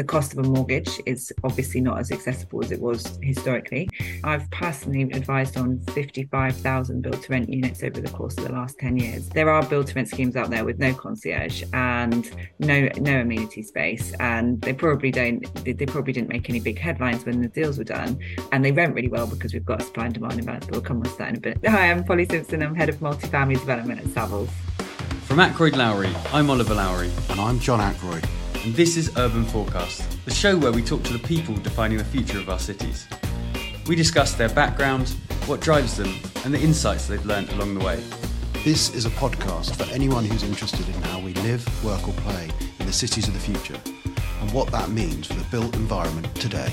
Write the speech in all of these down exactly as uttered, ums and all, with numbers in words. the cost of a mortgage is obviously not as accessible as it was historically. I've personally advised on fifty-five thousand build-to-rent units over the course of the last ten years. There are build-to-rent schemes out there with no concierge and no no amenity space, and they probably don't. They, they probably didn't make any big headlines when the deals were done, and they rent really well because we've got a supply and demand imbalance. But we'll come on to that in a bit. Hi, I'm Polly Simpson. I'm head of multifamily development at Savills. From Ackroyd Lowry, I'm Oliver Lowry. And I'm John Ackroyd. And this is Urban Forecast, the show where we talk to the people defining the future of our cities. We discuss their background, what drives them, and the insights they've learned along the way. This is a podcast for anyone who's interested in how we live, work or play in the cities of the future, and what that means for the built environment today.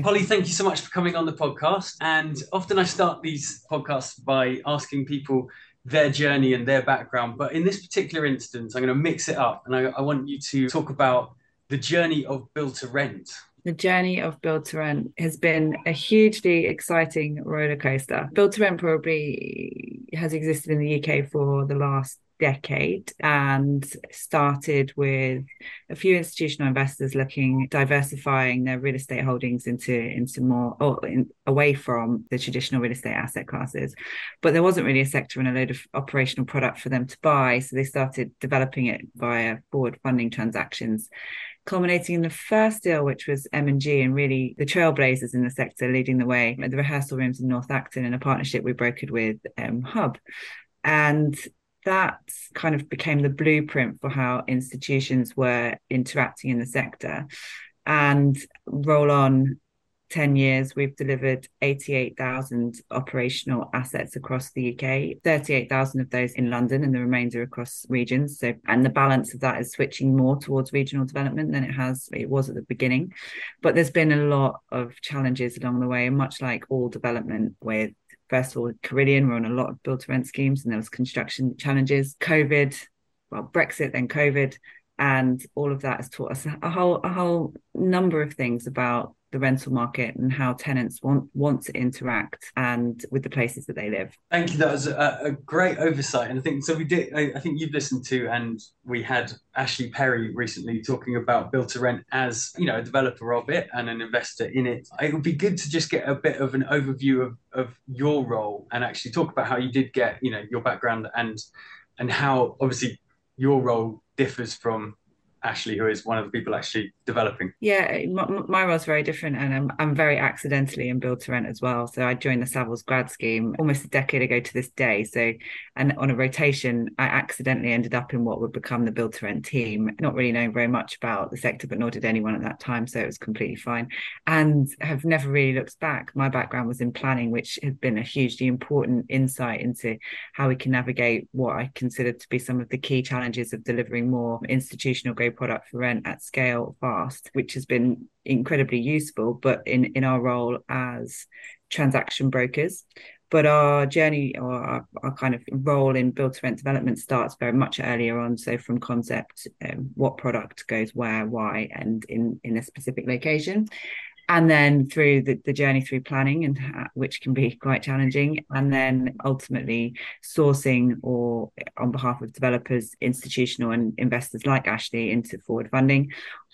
Polly, thank you so much for coming on the podcast. And often I start these podcasts by asking people their journey and their background. But in this particular instance, I'm going to mix it up. And I, I want you to talk about the journey of Build to Rent. The journey of Build to Rent has been a hugely exciting roller coaster. Build to Rent probably has existed in the U K for the last decade and started with a few institutional investors looking diversifying their real estate holdings into into more or in, away from the traditional real estate asset classes, but there wasn't really a sector and a load of operational product for them to buy, so they started developing it via forward funding transactions, culminating in the first deal, which was M and G, and really the trailblazers in the sector, leading the way at the rehearsal rooms in North Acton in a partnership we brokered with um, Hub. And that kind of became the blueprint for how institutions were interacting in the sector. And roll on ten years, we've delivered eighty-eight thousand operational assets across the U K, thirty-eight thousand of those in London and the remainder across regions. So, and the balance of that is switching more towards regional development than it has, it was at the beginning. But there's been a lot of challenges along the way, much like all development with, first of all, Carillion, we're on a lot of build-to-rent schemes, and there was construction challenges, COVID, well, Brexit, then COVID, and all of that has taught us a whole a whole number of things about the rental market and how tenants want want to interact and with the places that they live. Thank you. That was a, a great oversight, and I think so. We did. I, I think you've listened to, and we had Ashley Perry recently talking about Build to Rent as, you know, a developer of it and an investor in it. It would be good to just get a bit of an overview of of your role and actually talk about how you did get, you know, your background and and how obviously your role differs from Ashley, who is one of the people actually developing. Yeah, my, my role is very different, and I'm, I'm very accidentally in Build to Rent as well. So I joined the Savills grad scheme almost a decade ago to this day. So, and on a rotation, I accidentally ended up in what would become the Build to Rent team, not really knowing very much about the sector, but nor did anyone at that time. So it was completely fine, and have never really looked back. My background was in planning, which has been a hugely important insight into how we can navigate what I consider to be some of the key challenges of delivering more institutional grade product for rent at scale fast, which has been incredibly useful, but in, in our role as transaction brokers. But our journey or our, our kind of role in Build to Rent development starts very much earlier on. So from concept, um, what product goes where, why, and in, in a specific location. And then through the, the journey through planning, and which can be quite challenging, and then ultimately sourcing, or on behalf of developers, institutional and investors like Ashley, into forward funding,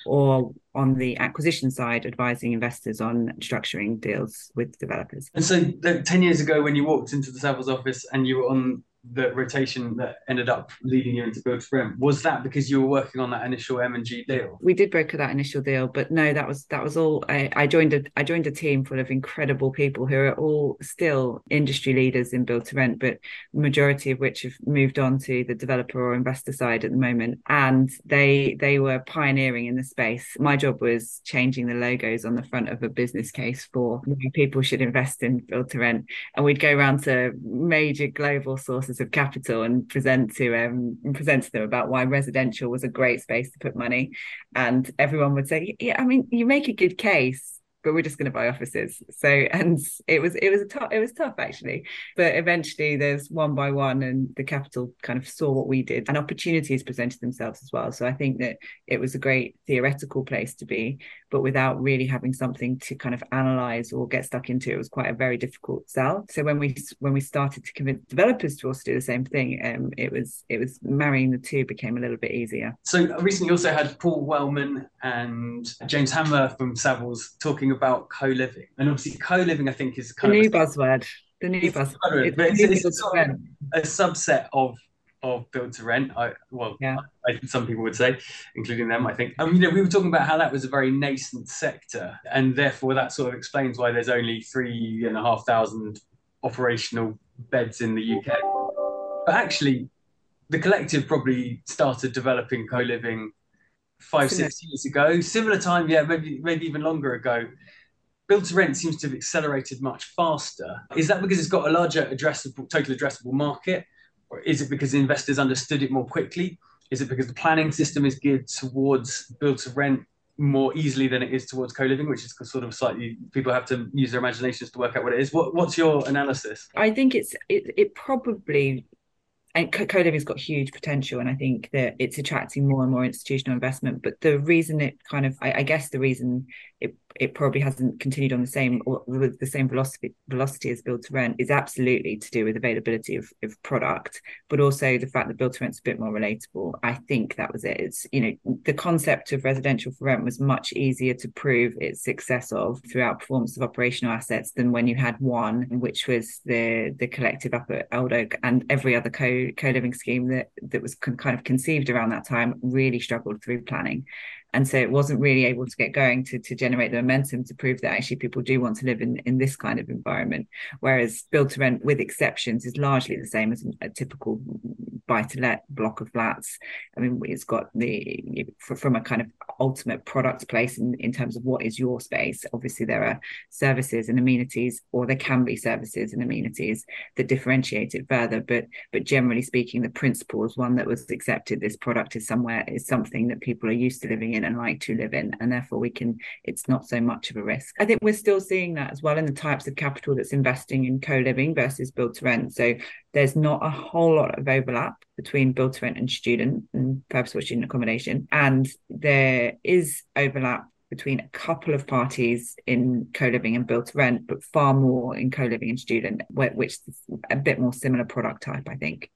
or on the acquisition side, advising investors on structuring deals with developers. And so ten years ago, when you walked into the Savills office and you were on the rotation that ended up leading you into Build to Rent, was that because you were working on that initial M and G deal? We did broker that initial deal, but no, that was that was all. I, I joined a I joined a team full of incredible people who are all still industry leaders in Build to Rent, but majority of which have moved on to the developer or investor side at the moment, and they they were pioneering in the space. My job was changing the logos on the front of a business case for why people should invest in Build to Rent, and we'd go around to major global sources of capital and present to um present to them about why residential was a great space to put money, and everyone would say, yeah, I mean, you make a good case, but we're just going to buy offices. So, and it was, it was a tough, it was tough actually, but eventually there's one by one and the capital kind of saw what we did and opportunities presented themselves as well. So I think that it was a great theoretical place to be, but without really having something to kind of analyze or get stuck into, it was quite a very difficult sell. So when we, when we started to convince developers to also do the same thing, um, it was, it was marrying the two became a little bit easier. So recently also had Paul Wellman and James Hammer from Savills talking about co-living, and obviously co-living I think is kind the of new a, buzzword the new it's buzzword, buzzword it's, but it's, new it's, it's sort of a subset of of build-to-rent, I, well, yeah. I, some people would say, including them, I think. Um, you know, we were talking about how that was a very nascent sector, and therefore that sort of explains why there's only three and a half thousand operational beds in the U K. But actually, the collective probably started developing co-living five, similar. six years ago. Similar time, yeah, maybe maybe even longer ago. Build-to-rent seems to have accelerated much faster. Is that because it's got a larger addressable, total addressable market? Or is it because investors understood it more quickly? Is it because the planning system is geared towards build-to-rent more easily than it is towards co-living, which is sort of slightly, people have to use their imaginations to work out what it is? What, what's your analysis? I think it's it, it probably... And co-living's got huge potential, and I think that it's attracting more and more institutional investment. But the reason it kind of, I, I guess the reason it it probably hasn't continued on the same or with the same velocity velocity as build-to-rent is absolutely to do with availability of, of product, but also the fact that build-to-rent's a bit more relatable. I think that was it. It's, you know, the concept of residential for rent was much easier to prove its success of throughout performance of operational assets than when you had one, which was the the collective up at Old Oak, and every other co co-living scheme that that was con- kind of conceived around that time really struggled through planning, and so it wasn't really able to get going to to generate the momentum to prove that actually people do want to live in in this kind of environment, whereas build-to-rent with exceptions is largely the same as a typical buy-to-let block of flats. I mean, it's got the from a kind of ultimate product place in, in terms of what is your space. Obviously there are services and amenities, or there can be services and amenities that differentiate it further, but but generally speaking the principle is one that was accepted. This product is somewhere is something that people are used to living in and like to live in, and therefore we can it's not so much of a risk. I think we're still seeing that as well in the types of capital that's investing in co-living versus build-to-rent. So there's not a whole lot of overlap between build-to-rent and student and purposeful student accommodation. And there is overlap between a couple of parties in co-living and build-to-rent, but far more in co-living and student, which is a bit more similar product type, I think.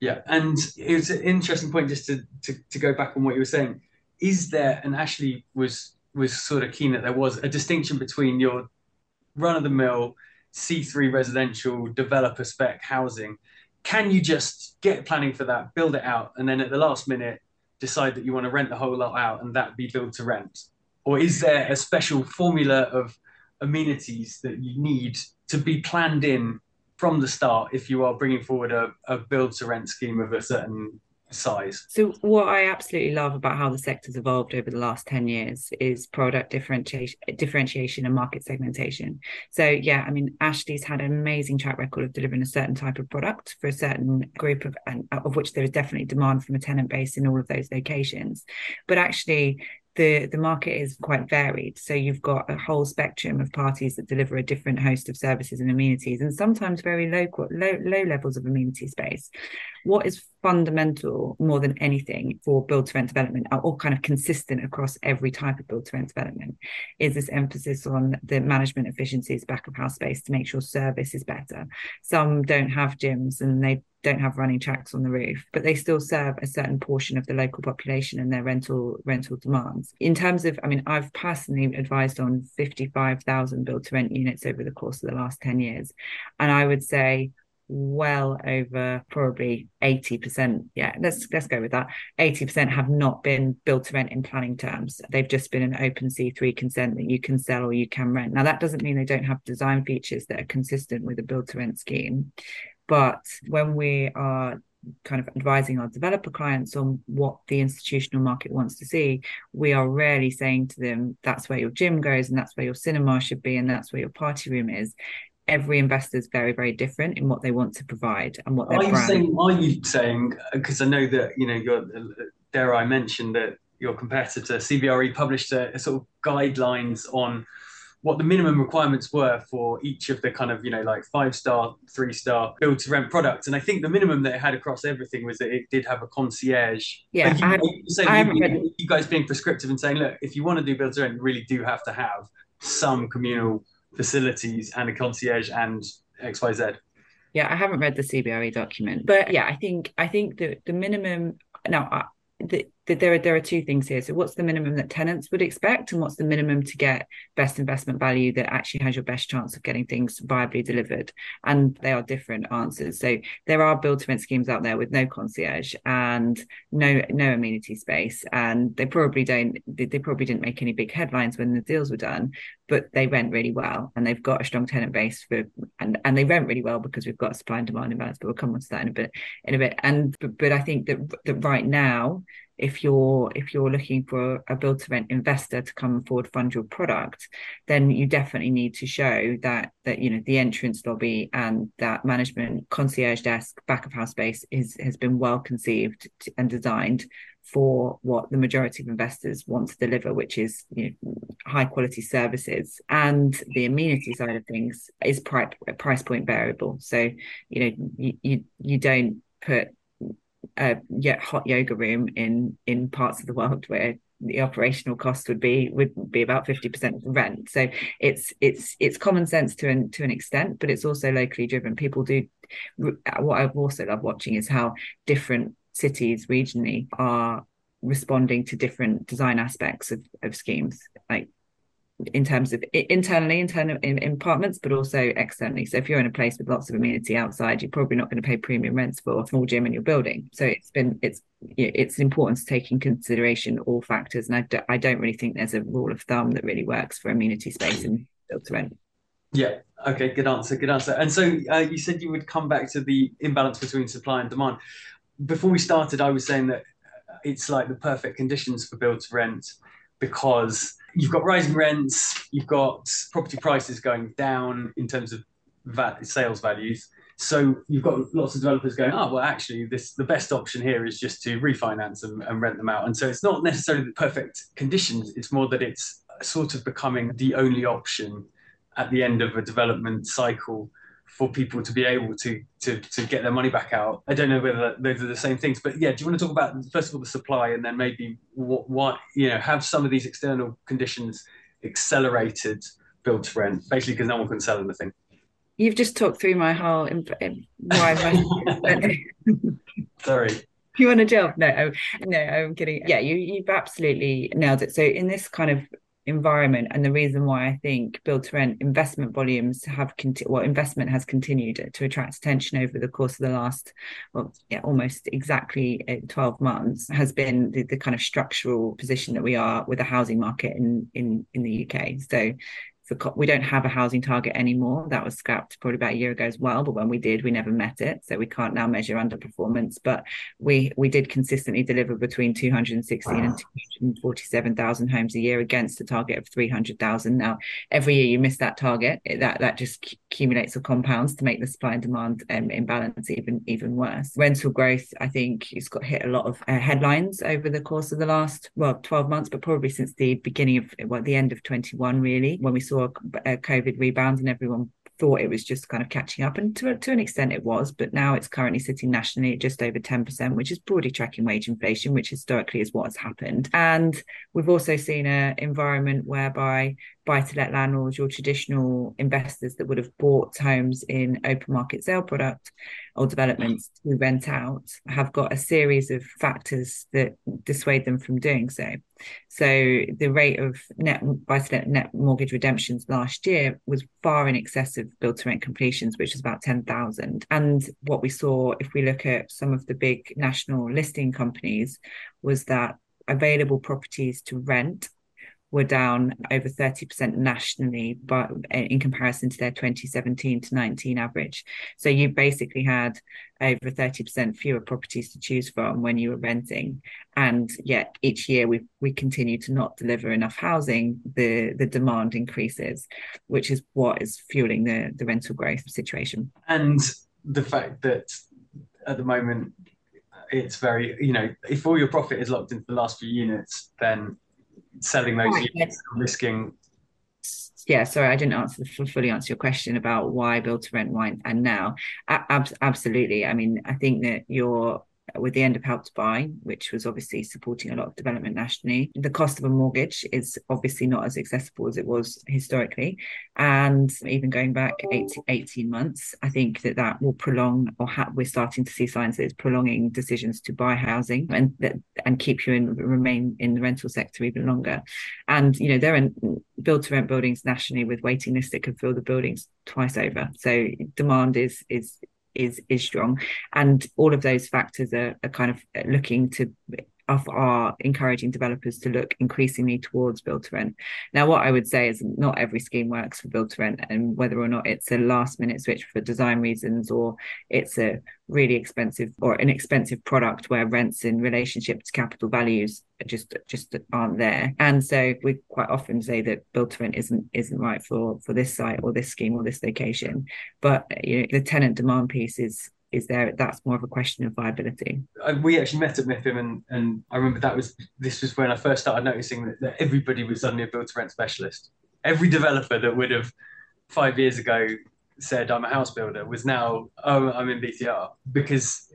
Yeah, and it's an interesting point just to, to, to go back on what you were saying. Is there, and Ashley was, was sort of keen that there was, a distinction between your run-of-the-mill C three residential developer spec housing? Can you just get planning for that, build it out, and then at the last minute decide that you want to rent the whole lot out and that be built to rent? Or is there a special formula of amenities that you need to be planned in from the start if you are bringing forward a, a build to rent scheme of a certain size? So what I absolutely love about how the sector's evolved over the last ten years is product differentiation differentiation and market segmentation. So yeah, I mean, Ashley's had an amazing track record of delivering a certain type of product for a certain group of and of which there is definitely demand from a tenant base in all of those locations. But actually The, the market is quite varied. So you've got a whole spectrum of parties that deliver a different host of services and amenities, and sometimes very low, low, low levels of amenity space. What is fundamental more than anything for build-to-rent development, or kind of consistent across every type of build-to-rent development, is this emphasis on the management efficiencies back of house space to make sure service is better. Some don't have gyms and they don't have running tracks on the roof, but they still serve a certain portion of the local population and their rental rental demands. In terms of, I mean, I've personally advised on fifty-five thousand build-to-rent units over the course of the last ten years. And I would say well over probably eighty percent, yeah, let's let's go with that, eighty percent have not been build-to-rent in planning terms. They've just been an open C three consent that you can sell or you can rent. Now, that doesn't mean they don't have design features that are consistent with a build-to-rent scheme. But when we are kind of advising our developer clients on what the institutional market wants to see, we are rarely saying to them, that's where your gym goes and that's where your cinema should be and that's where your party room is. Every investor is very, very different in what they want to provide and what their brand. Are you saying, are you saying, because I know that, you know, you're, dare I mention that your competitor, C B R E, published a, a sort of guidelines on what the minimum requirements were for each of the kind of, you know, like five-star, three-star build-to-rent products. And I think the minimum that it had across everything was that it did have a concierge. Yeah. Like you, I had, saying, I you, been... you guys being prescriptive and saying, look, if you want to do build-to-rent, you really do have to have some communal facilities and a concierge and X Y Z. Yeah, I haven't read the C B R E document. But yeah, I think I think that the minimum... Now, I, the, the, there are there are two things here. So what's the minimum that tenants would expect, and what's the minimum to get best investment value that actually has your best chance of getting things viably delivered? And they are different answers. So there are build-to-rent schemes out there with no concierge and no no amenity space, and they probably don't they, they probably didn't make any big headlines when the deals were done, but they rent really well and they've got a strong tenant base for and and they rent really well because we've got a supply and demand imbalance. But we'll come on to that in a bit in a bit. And but, but I think that that right now, if you're if you're looking for a build-to-rent investor to come and forward fund your product, then you definitely need to show that that you know the entrance lobby and that management concierge desk back of house space is has been well conceived and designed for what the majority of investors want to deliver, which is you know, high quality services. And the amenity side of things is price price point variable. So you know you you, you don't put Uh, yet hot yoga room in in parts of the world where the operational cost would be would be about fifty percent of the rent. So it's it's it's common sense to an to an extent, but it's also locally driven. People do. What I've also loved watching is how different cities regionally are responding to different design aspects of, of schemes, like in terms of internally internal in, in apartments, but also externally. So if you're in a place with lots of amenity outside, you're probably not going to pay premium rents for a small gym in your building. So it's been it's it's important to take in consideration all factors. And I, do, I don't really think there's a rule of thumb that really works for amenity space and build to rent. Yeah. Okay. Good answer. Good answer. And so uh, you said you would come back to the imbalance between supply and demand. Before we started, I was saying that it's like the perfect conditions for build to rent because you've got rising rents, you've got property prices going down in terms of va- sales values. So you've got lots of developers going, oh, well, actually, this the best option here is just to refinance and, and rent them out. And so it's not necessarily the perfect conditions. It's more that it's sort of becoming the only option at the end of a development cycle for people to be able to, to, to get their money back out. I don't know whether those are the same things, but yeah, do you want to talk about, first of all, the supply and then maybe what, what you know, have some of these external conditions accelerated build to rent, basically because no one can sell anything. You've just talked through my whole... Imp- imp- why Sorry. You want to jump? No, I'm, no, I'm kidding. Yeah, you, you've absolutely nailed it. So in this kind of environment, and the reason why I think build to rent investment volumes have conti- well investment has continued to attract attention over the course of the last well yeah, almost exactly twelve months has been the, the kind of structural position that we are with the housing market in in in the U K. So we don't have a housing target anymore. That was scrapped probably about a year ago as well. But when we did, we never met it. So we can't now measure underperformance. But we we did consistently deliver between two hundred sixteen wow. and two hundred forty-seven thousand homes a year against a target of three hundred thousand. Now, every year you miss that target, that, that just accumulates or compounds to make the supply and demand um, imbalance even, even worse. Rental growth, I think, it's got hit a lot of uh, headlines over the course of the last, well, twelve months, but probably since the beginning of, well, the end of twenty-one, really, when we saw a COVID rebound and everyone thought it was just kind of catching up, and to, to an extent it was, but now it's currently sitting nationally at just over ten percent, which is broadly tracking wage inflation, which historically is what has happened. And we've also seen an environment whereby buy-to-let landlords, your traditional investors that would have bought homes in open market sale product or developments to rent out, have got a series of factors that dissuade them from doing so. So the rate of net buy-to-let net mortgage redemptions last year was far in excess of build-to-rent completions, which was about ten thousand. And what we saw, if we look at some of the big national listing companies, was that available properties to rent were down over thirty percent nationally, but in comparison to their twenty seventeen to nineteen average. So you basically had over thirty percent fewer properties to choose from when you were renting. And yet each year we we continue to not deliver enough housing, the, the demand increases, which is what is fueling the, the rental growth situation. And the fact that at the moment it's very, you know, if all your profit is locked into the last few units, then selling those units, risking yeah, sorry, I didn't answer the, fully answer your question about why build to rent, why and now. Ab- absolutely. I mean, I think that you're, with the end of Help to Buy, which was obviously supporting a lot of development nationally, the cost of a mortgage is obviously not as accessible as it was historically. And even going back eighteen months, I think that that will prolong, or ha- we're starting to see signs that it's prolonging decisions to buy housing and that, and keep you in, remain in the rental sector even longer. And, you know, there are build-to-rent buildings nationally with waiting lists that can fill the buildings twice over. So demand is is is is strong, and all of those factors are, are kind of looking to are encouraging developers to look increasingly towards build to rent. Now, what I would say is not every scheme works for build to rent, and whether or not it's a last minute switch for design reasons, or it's a really expensive or an expensive product where rents in relationship to capital values just just aren't there. And so we quite often say that build to rent isn't isn't right for for this site or this scheme or this location. But you know, the tenant demand piece is is there. That's more of a question of viability. We actually met at MIFIM, and, and I remember that was this was when I first started noticing that, that everybody was suddenly a build to rent specialist. Every developer that would have five years ago said I'm a house builder was now, oh, I'm in B T R, because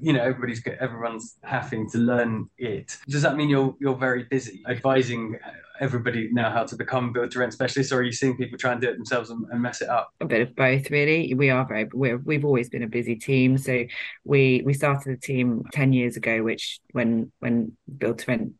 you know everybody's everyone's having to learn it. Does that mean you're you're very busy advising everybody now how to become build to rent specialists, or are you seeing people try and do it themselves and, and mess it up? A bit of both, really. We are very we're, we've always been a busy team. So we we started a team ten years ago, which when when build to rent,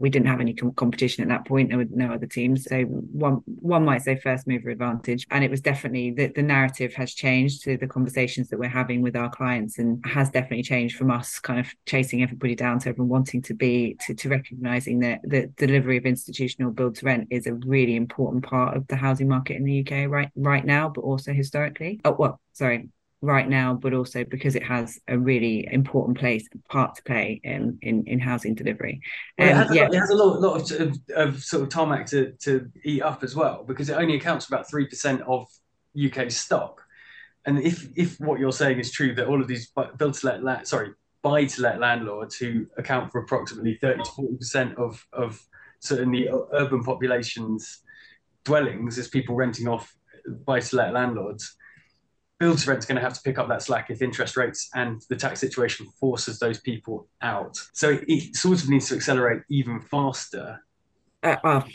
we didn't have any competition at that point. There were no other teams. So one one might say first mover advantage. And it was definitely that the narrative has changed to the conversations that we're having with our clients, and has definitely changed from us kind of chasing everybody down to everyone wanting to be, to, to recognising that the delivery of institutional build to rent is a really important part of the housing market in the U K right, right now, but also historically. Oh, well, sorry. right now, but also because it has a really important place part to play in in, in housing delivery. Um, well, it, has yeah. lot, it has a lot, lot of, of, of sort of tarmac to, to eat up as well, because it only accounts for about three percent of U K stock. And if if what you're saying is true, that all of these build-to-let, sorry, buy-to-let landlords who account for approximately thirty to forty percent of, of certainly urban populations' dwellings as people renting off buy-to-let landlords, build to rent's going to have to pick up that slack if interest rates and the tax situation forces those people out. So it, it sort of needs to accelerate even faster. Uh, well,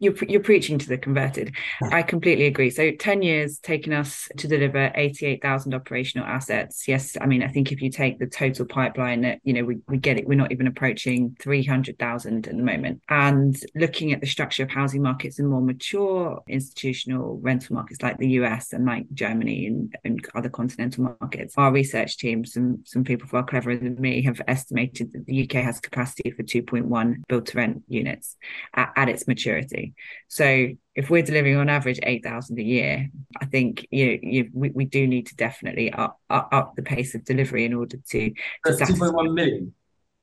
you're, you're preaching to the converted. I completely agree. So ten years taking us to deliver eighty-eight thousand operational assets. Yes, I mean, I think if you take the total pipeline, that, you know, we, we get it. We're not even approaching three hundred thousand at the moment. And looking at the structure of housing markets in more mature institutional rental markets like the U S and like Germany and, and other continental markets, our research team, some, some people far cleverer than me, have estimated that the U K has capacity for two point one build-to-rent units at, at its maturity. So if we're delivering on average eight thousand a year, I think you, you we, we do need to definitely up, up up the pace of delivery in order to, to satisfy. two point one million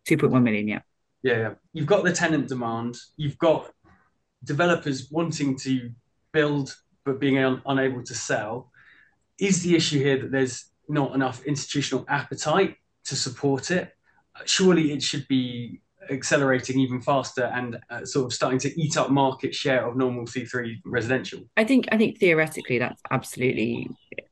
two point one million, yeah. yeah. Yeah. You've got the tenant demand. You've got developers wanting to build but being un- unable to sell. Is the issue here that there's not enough institutional appetite to support it? Surely it should be accelerating even faster and uh, sort of starting to eat up market share of normal C three residential. I think I think theoretically that's absolutely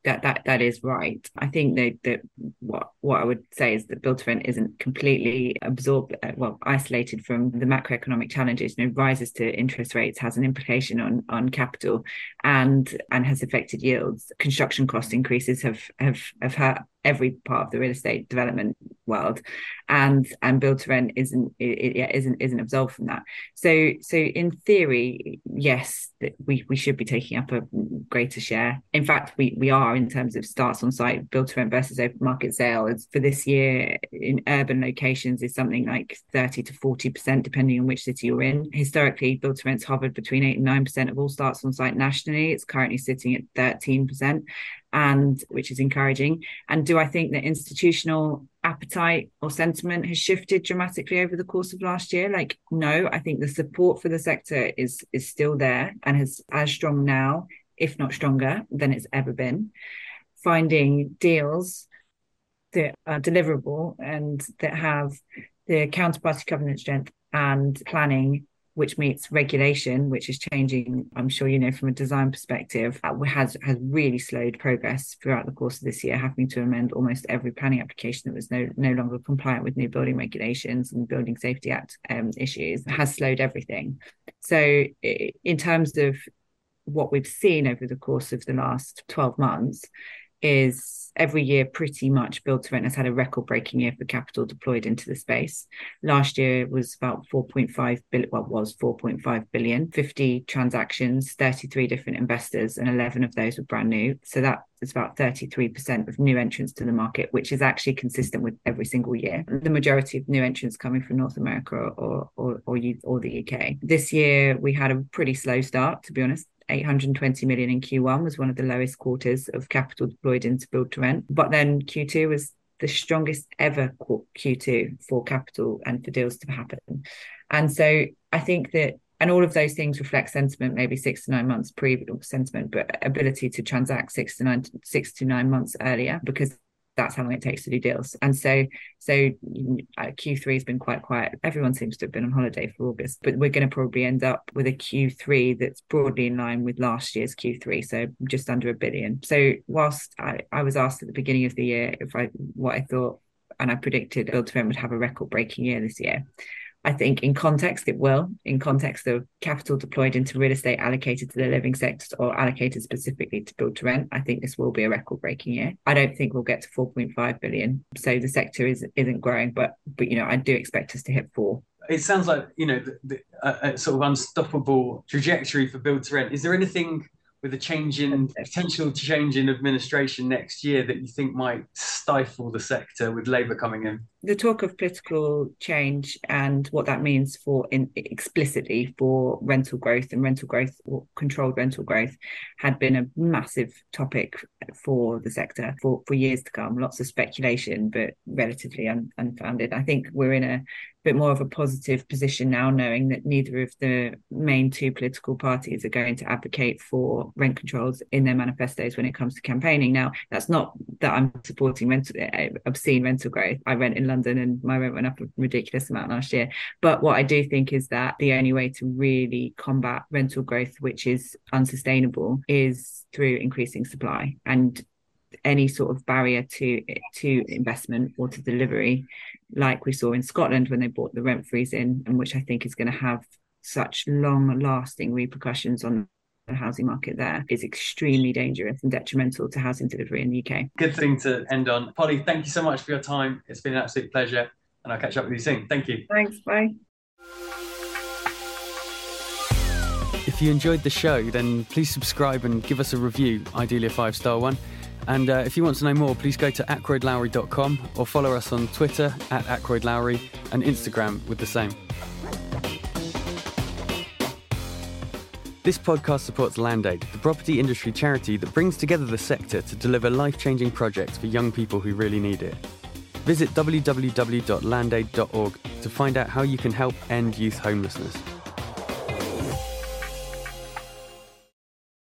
that that that is right. I think that, that what what I would say is that build to rent isn't completely absorbed, uh, well isolated from the macroeconomic challenges. You know, rises to interest rates has an implication on on capital and and has affected yields. Construction cost increases have have have hurt every part of the real estate development world, and and build to rent isn't it, it isn't isn't absolved from that. So so in theory, yes, that we we should be taking up a greater share. In fact, we we are in terms of starts on site. Build to rent versus open market sales for this year in urban locations is something like thirty to forty percent, depending on which city you're in. Historically, build to rent's hovered between eight and nine percent of all starts on site nationally. It's currently sitting at thirteen percent. And which is encouraging. And do I think that institutional appetite or sentiment has shifted dramatically over the course of last year? Like, no, I think the support for the sector is is still there and is as strong now, if not stronger, than it's ever been. Finding deals that are deliverable and that have the counterparty covenant strength and planning which meets regulation, which is changing, I'm sure you know, from a design perspective, has, has really slowed progress throughout the course of this year, having to amend almost every planning application that was no, no longer compliant with new building regulations and Building Safety Act um, issues, has slowed everything. So in terms of what we've seen over the course of the last twelve months is every year pretty much Build-to-Rent has had a record-breaking year for capital deployed into the space. Last year was about four point five billion, well, was four point five billion, fifty transactions, thirty-three different investors, and eleven of those were brand new. So that is about thirty-three percent of new entrants to the market, which is actually consistent with every single year. The majority of new entrants coming from North America or or or, or the U K. This year we had a pretty slow start, to be honest. eight hundred twenty million in Q one was one of the lowest quarters of capital deployed into Build-to-Rent. But then Q two was the strongest ever Q two for capital and for deals to happen. And so I think that, and all of those things reflect sentiment, maybe six to nine months pre sentiment, but ability to transact six to nine, six to nine months earlier, because that's how long it takes to do deals. And so so Q three has been quite quiet. Everyone seems to have been on holiday for August, but we're going to probably end up with a Q three that's broadly in line with last year's Q three, so just under a billion. So whilst I, I was asked at the beginning of the year if I what I thought, and I predicted Build-to-Rent would have a record-breaking year this year, I think in context, it will, in context of capital deployed into real estate allocated to the living sector or allocated specifically to Build-to-Rent, I think this will be a record-breaking year. I don't think we'll get to four point five billion. So the sector is, isn't growing, but, but, you know, I do expect us to hit four. It sounds like, you know, the, the, a, a sort of unstoppable trajectory for Build-to-Rent. Is there anything with a change in, potential change in administration next year that you think might stifle the sector with Labour coming in? The talk of political change and what that means for in, explicitly for rental growth and rental growth or controlled rental growth had been a massive topic for the sector for, for years to come. Lots of speculation, but relatively un, unfounded. I think we're in a bit more of a positive position now, knowing that neither of the main two political parties are going to advocate for rent controls in their manifestos when it comes to campaigning. Now, that's not that I'm supporting rental, obscene rental growth. I rent in London and my rent went up a ridiculous amount last year. But what I do think is that the only way to really combat rental growth, which is unsustainable, is through increasing supply, and any sort of barrier to to investment or to delivery, like we saw in Scotland when they brought the rent freeze in, and which I think is going to have such long-lasting repercussions on the housing market there, is extremely dangerous and detrimental to housing delivery in the U K. Good thing to end on. Polly, thank you so much for your time. It's been an absolute pleasure, and I'll catch up with you soon. Thank you. Thanks, bye. If you enjoyed the show, then please subscribe and give us a review, ideally a five-star one. And uh, if you want to know more, please go to ackroyd lowry dot com or follow us on Twitter at Ackroyd Lowry and Instagram with the same. This podcast supports LandAid, the property industry charity that brings together the sector to deliver life-changing projects for young people who really need it. Visit w w w dot land aid dot org to find out how you can help end youth homelessness.